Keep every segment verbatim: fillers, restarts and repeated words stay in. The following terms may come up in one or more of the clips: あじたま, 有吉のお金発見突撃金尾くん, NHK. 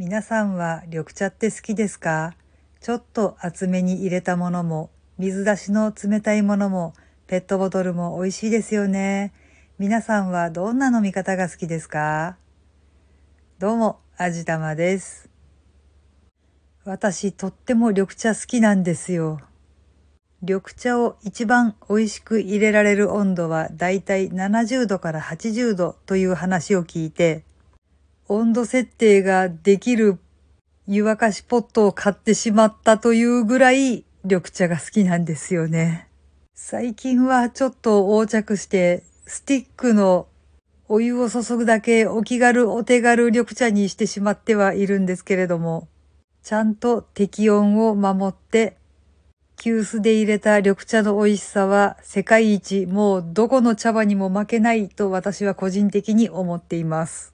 皆さんは緑茶って好きですか？ちょっと厚めに入れたものも、水出しの冷たいものも、ペットボトルも美味しいですよね。皆さんはどんな飲み方が好きですか？どうも、あじたまです。私、とっても緑茶好きなんですよ。緑茶を一番美味しく入れられる温度はだいたいななじゅうどからはちじゅうどという話を聞いて、温度設定ができる湯沸かしポットを買ってしまったというぐらい緑茶が好きなんですよね。最近はちょっと横着してスティックのお湯を注ぐだけお気軽お手軽緑茶にしてしまってはいるんですけれども、ちゃんと適温を守って急須で入れた緑茶の美味しさは世界一、もうどこの茶葉にも負けないと私は個人的に思っています。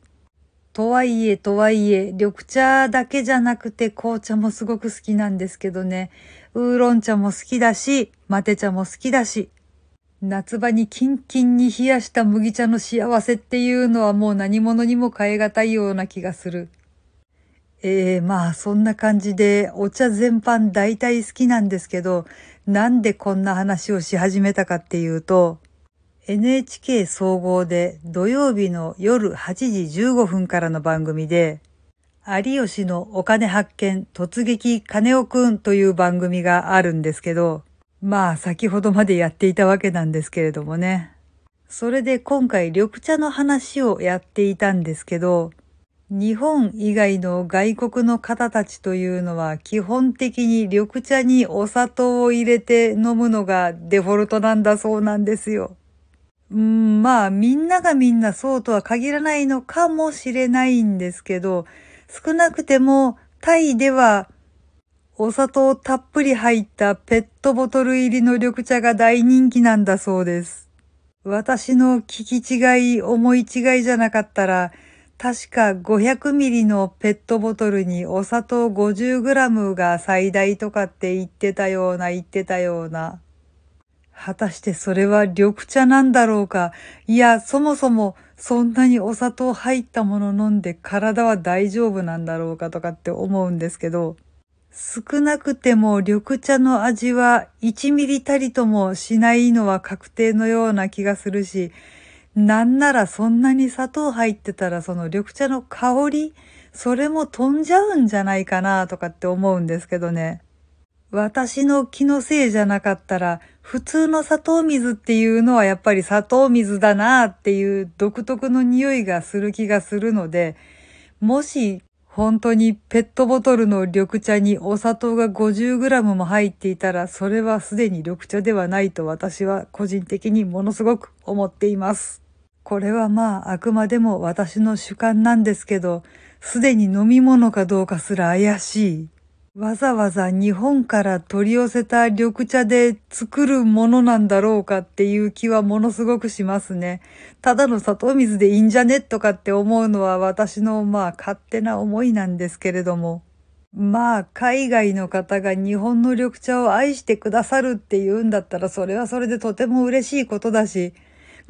とはいえとはいえ緑茶だけじゃなくて紅茶もすごく好きなんですけどね。ウーロン茶も好きだし、マテ茶も好きだし、夏場にキンキンに冷やした麦茶の幸せっていうのはもう何物にも代え難いような気がする。えー、まあそんな感じでお茶全般大体好きなんですけど、なんでこんな話をし始めたかっていうと、エヌエイチケー 総合で土曜日の夜はちじじゅうごふんからの番組で、有吉のお金発見突撃金尾くんという番組があるんですけど、まあ先ほどまでやっていたわけなんですけれどもね。それで今回緑茶の話をやっていたんですけど、日本以外の外国の方たちというのは基本的に緑茶にお砂糖を入れて飲むのがデフォルトなんだそうなんですよ。うーん、まあみんながみんなそうとは限らないのかもしれないんですけど、少なくてもタイではお砂糖たっぷり入ったペットボトル入りの緑茶が大人気なんだそうです。私の聞き違い、思い違いじゃなかったら、確かごひゃくミリのペットボトルにお砂糖 ごじゅうグラム が最大とかって言ってたような言ってたような。果たしてそれは緑茶なんだろうか。いや、そもそもそんなにお砂糖入ったもの飲んで体は大丈夫なんだろうかとかって思うんですけど、少なくても緑茶の味はいちミリたりともしないのは確定のような気がするし、なんならそんなに砂糖入ってたらその緑茶の香り、それも飛んじゃうんじゃないかなとかって思うんですけどね。私の気のせいじゃなかったら、普通の砂糖水っていうのはやっぱり砂糖水だなっていう独特の匂いがする気がするので、もし本当にペットボトルの緑茶にお砂糖が ごじゅうグラム も入っていたら、それはすでに緑茶ではないと私は個人的にものすごく思っています。これはまああくまでも私の主観なんですけど、すでに飲み物かどうかすら怪しい。わざわざ日本から取り寄せた緑茶で作るものなんだろうかっていう気はものすごくしますね。ただの砂糖水でいいんじゃねとかって思うのは私のまあ勝手な思いなんですけれども。まあ海外の方が日本の緑茶を愛してくださるっていうんだったら、それはそれでとても嬉しいことだし、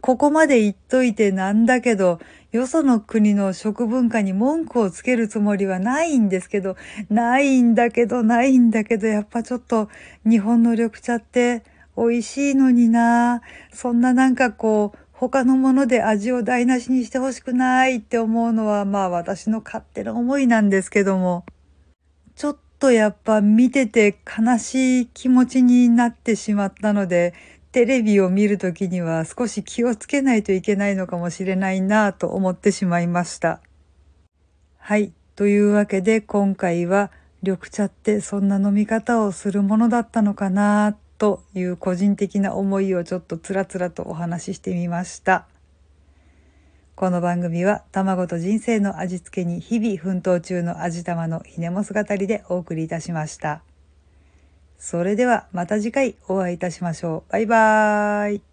ここまで言っといてなんだけど、よその国の食文化に文句をつけるつもりはないんですけど、ないんだけど、ないんだけど、やっぱちょっと日本の緑茶って美味しいのになぁ。そんななんかこう、他のもので味を台無しにしてほしくないって思うのは、まあ私の勝手な思いなんですけども。ちょっとやっぱ見てて悲しい気持ちになってしまったので、テレビを見るときには少し気をつけないといけないのかもしれないなぁと思ってしまいました。はい。というわけで今回は緑茶ってそんな飲み方をするものだったのかなぁという個人的な思いをちょっとつらつらとお話ししてみました。この番組は卵と人生の味付けに日々奮闘中の味玉のひねもす語りでお送りいたしました。それではまた次回お会いいたしましょう。バイバーイ。